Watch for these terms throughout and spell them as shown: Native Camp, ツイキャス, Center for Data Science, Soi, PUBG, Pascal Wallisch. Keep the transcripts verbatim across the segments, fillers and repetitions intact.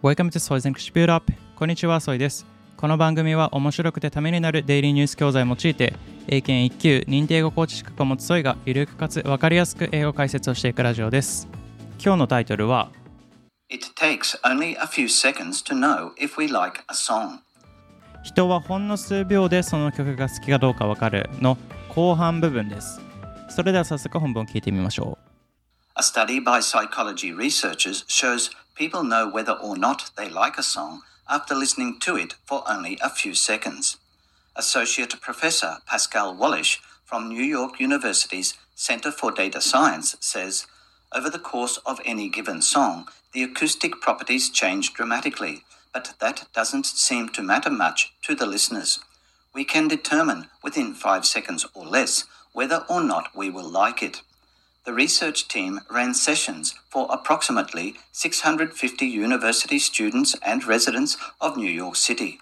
Welcome to Soi's English Build Up。 こんにちは、Soi です。この番組は面白くてためになるデイリーニュース教材を用いて、英検いっ級認定語コーチ資格を持つ Soi がゆるくかつ分かりやすく英語解説をしていくラジオです。今日のタイトルは It takes only a few seconds to know if we like a song。 人はほんの数秒でその曲が好きかどうかわかるの後半部分です。それでは早速本文を聞いてみましょう。A study by psychology researchers shows people know whether or not they like a song after listening to it for only a few seconds. Associate Professor Pascal Wallisch from New York University's Center for Data Science says, over the course of any given song, the acoustic properties change dramatically, but that doesn't seem to matter much to the listeners. We can determine within five seconds or less whether or not we will like it.The research team ran sessions for approximately six hundred fifty university students and residents of New York City.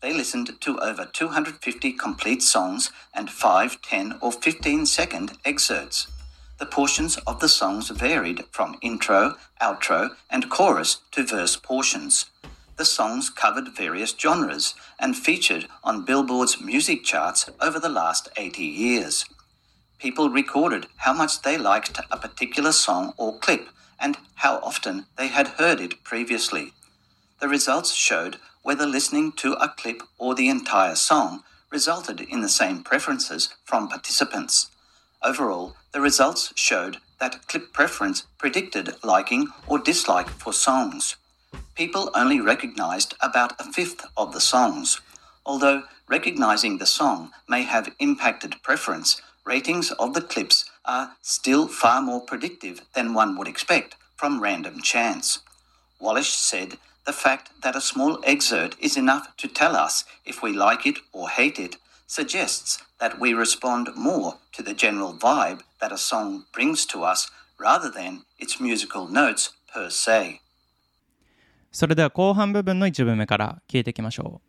They listened to over two hundred fifty complete songs and five, ten, or fifteen-second excerpts. The portions of the songs varied from intro, outro, and chorus to verse portions. The songs covered various genres and featured on Billboard's music charts over the last eighty years.People recorded how much they liked a particular song or clip and how often they had heard it previously. The results showed whether listening to a clip or the entire song resulted in the same preferences from participants. Overall, the results showed that clip preference predicted liking or dislike for songs. People only recognized about a fifth of the songs. Although recognizing the song may have impacted preference,Ratings of the clips are still far more predictive than one would expect from random chance. Wallisch said the fact that a small excerpt is enough to tell us if we like it or hate it suggests that we respond more to the general vibe that a song brings to us rather than its musical notes per se. それでは後半部分のいち文目から聞いていきましょう。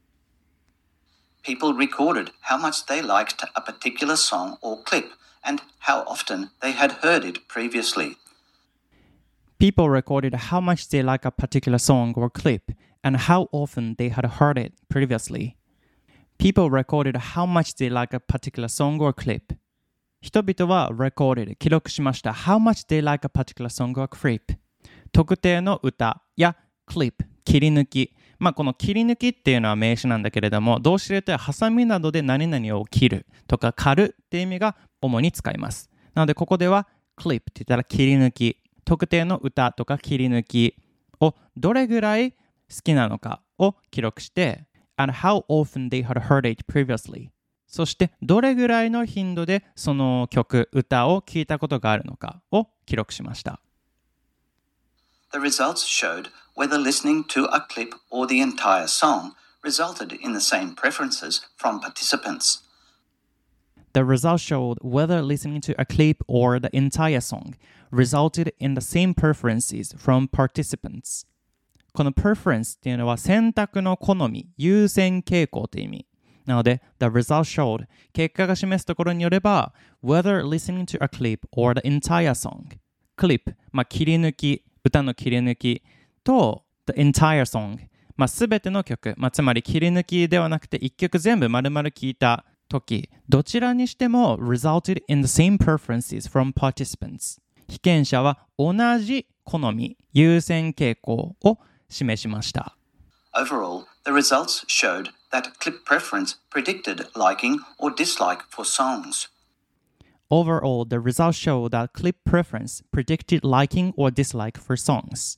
People recorded how much they liked a particular song or clip and how often they had heard it previously. People recorded how much they liked a particular song or clip and how often they had heard it previously. People recorded how much they liked a particular song or clip. 人々は recorded 記録しました how much they liked a particular song or clip. 特定の歌や clip 切り抜きまあ、この切り抜きっていうのは名詞なんだけれども動詞で言うとハサミなどで何々を切るとか狩るっていう意味が主に使います。なのでここではクリップって言ったら切り抜き特定の歌とか切り抜きをどれぐらい好きなのかを記録して and how often they had heard it previously そしてどれぐらいの頻度でその曲歌を聴いたことがあるのかを記録しました。The results showed whether listening to a clip or the entire song resulted in the same preferences from participants. The results showed whether listening to a clip or the entire song resulted in the same preferences from participants. この preference っていうのは選択の好み、優先傾向という意味。なので、the results showed 結果が示すところによれば whether listening to a clip or the entire song clip、まあ、切り抜き歌の切り抜きと the entire song、まあ、全ての曲、まあ、つまり切り抜きではなくて一曲全部丸々聴いた時どちらにしても resulted in the same preferences from participants 被験者は同じ好み優先傾向を示しました Overall, the results showed that clip preference predicted liking or dislike for songsOverall, the results show that clip preference predicted liking or dislike for songs.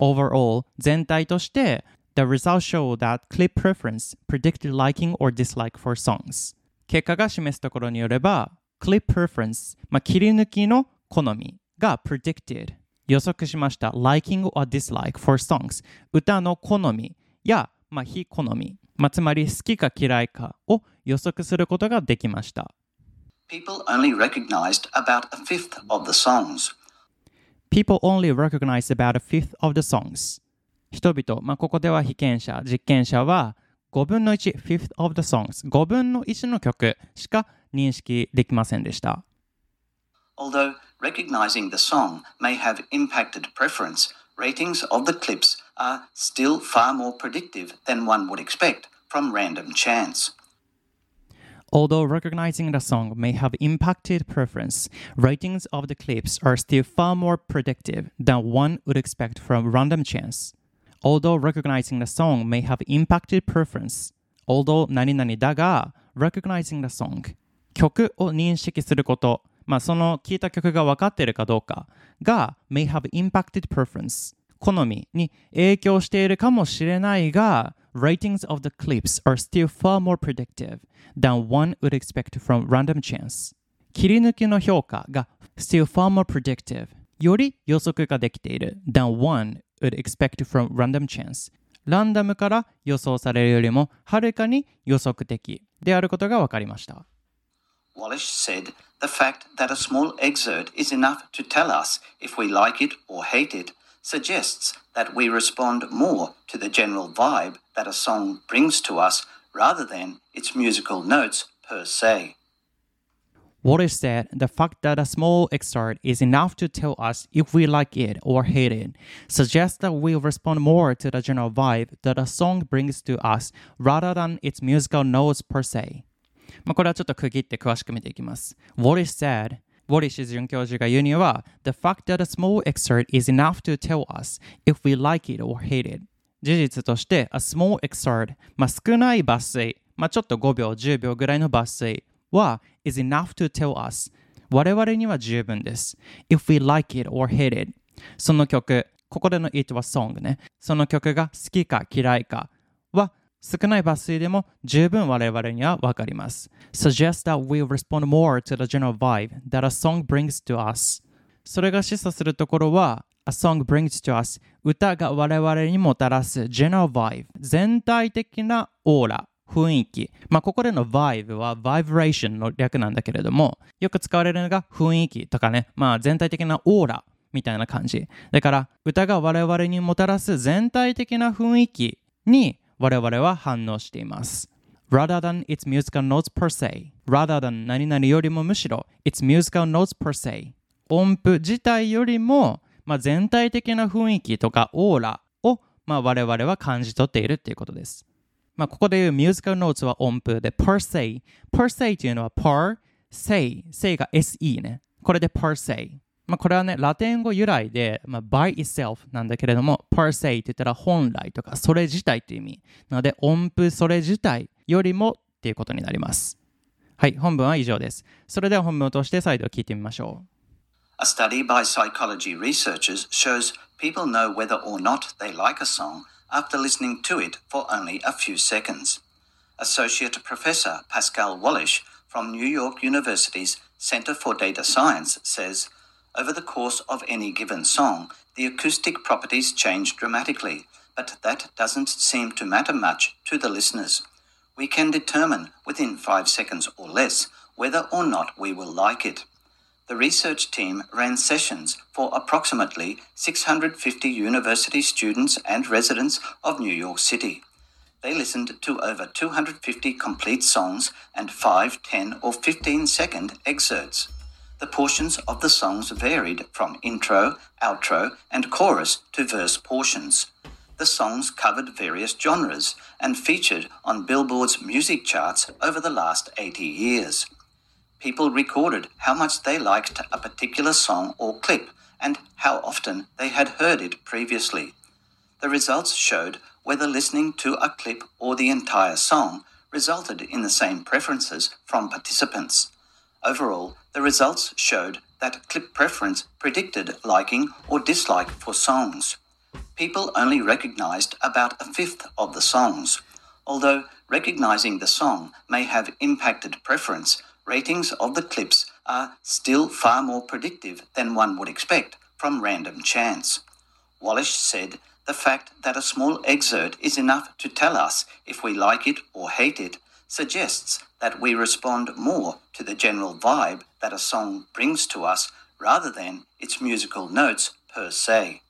Overall, 全体として the results show that clip preference predicted liking or dislike for songs. 結果が示すところによれば clip preference、まあ、切り抜きの好みが predicted 予測しました liking or dislike for songs 歌の好みや、まあ、非好み、まあ、つまり好きか嫌いかを予測することができましたPeople only recognized about a fifth of the songs. People only recognized about a fifth of the songs. 人々、まあ、ここでは被験者、実験者はごぶんのいち、fifth of the songs、ごぶんのいちの曲しか認識できませんでした。Although recognizing the song may have impacted preference ratings of the clips are still far more predictive than one would expect from random chance. Although recognizing the song may have impacted preference, ratings of the clips are still far more predictive than one would expect from random chance. Although recognizing the song may have impacted preference. Although 何々だが recognizing the song 曲を認識すること、まあ、その聴いた曲が分かっているかどうかが may have impacted preference 好みに影響しているかもしれないがRatings of the clips are still far more predictive than one would expect from random chance. 切り抜きの評価が still far more predictive より予測ができている than one would expect from random chance. ランダムから予想されるよりもはるかに予測的であることが分かりました。Wallisch said, the fact that a small excerpt is enough to tell us if we like it or hate it.suggests that we respond more to the general vibe that a song brings to us rather than its musical notes per se. Wallisch said the fact that a small excerpt is enough to tell us if we like it or hate it suggests that we respond more to the general vibe that a song brings to us rather than its musical notes per se. まあこれはちょっと区切って詳しく見ていきます。Wallisch said Wallisch准教授が言うには The fact that a small excerpt is enough to tell us if we like it or hate it 事実として A small excerpt、まあ、少ない抜粋、まあ、ちょっとごびょうじゅうびょうぐらいの抜粋は is enough to tell us 我々には十分です If we like it or hate it その曲ここでの it は song ねその曲が好きか嫌いかは少ない抜粋でも十分我々には分かります。Suggest that we respond more to the general vibe that a song brings to us. それが示唆するところは A song brings to us 歌が我々にもたらす general vibe 全体的なオーラ雰囲気、まあ、ここでの vibe は vibration の略なんだけれどもよく使われるのが雰囲気とかね、まあ、全体的なオーラみたいな感じだから歌が我々にもたらす全体的な雰囲気に我々は反応しています。Rather than its musical notes per se. Rather than 何々よりもむしろ its musical notes per se. 音符自体よりも、まあ、全体的な雰囲気とかオーラを、まあ、我々は感じ取っているということです。まあ、ここでいう musical notes は音符で per se。per se というのは per se。se が se ね。これで per se。まあ、これはねラテン語由来で、まあ、by itself なんだけれども per se って言ったら本来とかそれ自体という意味なので音符それ自体よりもっていうことになりますはい本文は以上ですそれでは本文を通して再度聞いてみましょう A study by psychology researchers shows people know whether or not they like a song after listening to it for only a few seconds Associate Professor Pascal Wallisch from New York University's Center for Data Science says Over the course of any given song, the acoustic properties change dramatically, but that doesn't seem to matter much to the listeners. We can determine within five seconds or less whether or not we will like it. The research team ran sessions for approximately six hundred fifty university students and residents of New York City. They listened to over two hundred fifty complete songs and five, ten, or fifteen-second excerpts.The portions of the songs varied from intro, outro, and chorus to verse portions. The songs covered various genres and featured on Billboard's music charts over the last eighty years. People recorded how much they liked a particular song or clip and how often they had heard it previously. The results showed whether listening to a clip or the entire song resulted in the same preferences from participants.Overall, the results showed that clip preference predicted liking or dislike for songs. People only recognized about a fifth of the songs. Although recognizing the song may have impacted preference, ratings of the clips are still far more predictive than one would expect from random chance. Wallisch said the fact that a small excerpt is enough to tell us if we like it or hate it suggests that we respond more to the general vibe that a song brings to us rather than its musical notes per se.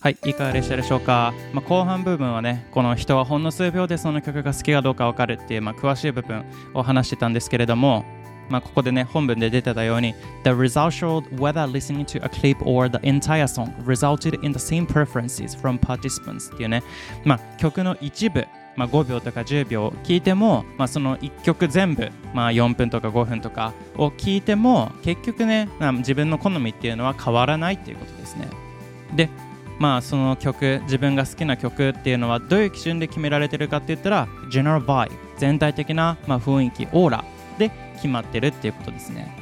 はい、いかがでしたでしょうか、まあ、後半部分はね、この人はほんの数秒でその曲が好きかどうか分かるっていう、まあ、詳しい部分を話してたんですけれどもまあ、ここでね本文で出てたように The result showed whether listening to a clip or the entire song resulted in the same preferences from participants っていうね、まあ、曲の一部、まあ、ごびょうとかじゅうびょう聞いても、まあ、そのいっきょく全部、まあ、よんぷんとかごふんとかを聞いても結局ね自分の好みっていうのは変わらないっていうことですね。でまあ、その曲自分が好きな曲っていうのはどういう基準で決められてるかって言ったら General Vibe 全体的な、まあ、雰囲気オーラで決まってるっていうことですね、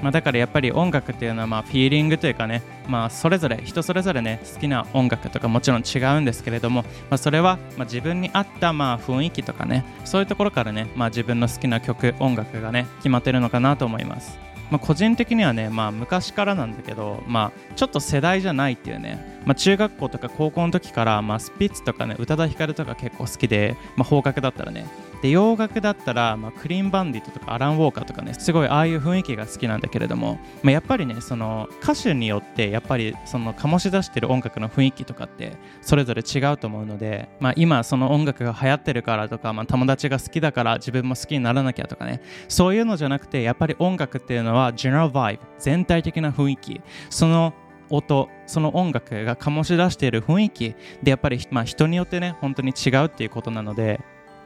まあ、だからやっぱり音楽っていうのはまあフィーリングというかね、まあ、それぞれ人それぞれね好きな音楽とかもちろん違うんですけれども、まあ、それはまあ自分に合ったまあ雰囲気とかねそういうところからね、まあ、自分の好きな曲音楽がね決まってるのかなと思います。まあ、個人的にはね、まあ、昔からなんだけど、まあ、ちょっと世代じゃないっていうね、まあ、中学校とか高校の時から、まあ、スピッツとかね宇多田ヒカルとか結構好きで、まあ、邦楽だったらねで洋楽だったら、まあ、クリーンバンディットとかアラン・ウォーカーとかねすごいああいう雰囲気が好きなんだけれども、まあ、やっぱりねその歌手によってやっぱりその醸し出してる音楽の雰囲気とかってそれぞれ違うと思うので、まあ、今その音楽が流行ってるからとか、まあ、友達が好きだから自分も好きにならなきゃとかねそういうのじゃなくてやっぱり音楽っていうのはGeneral Vibe 全体的な雰囲気その音その音楽が醸し出している雰囲気でやっぱり、まあ、人によってね本当に違うっていうことなので、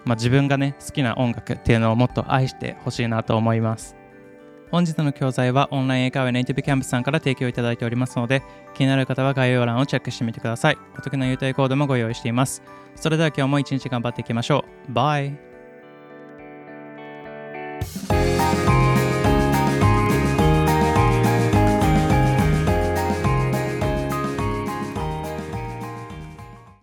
まあ、自分がね好きな音楽っていうのをもっと愛してほしいなと思います。本日の教材はオンライン英会話ネイティブキャンプさんから提供いただいておりますので気になる方は概要欄をチェックしてみてください。お得な優待コードもご用意しています。それでは今日も一日頑張っていきましょう。バイ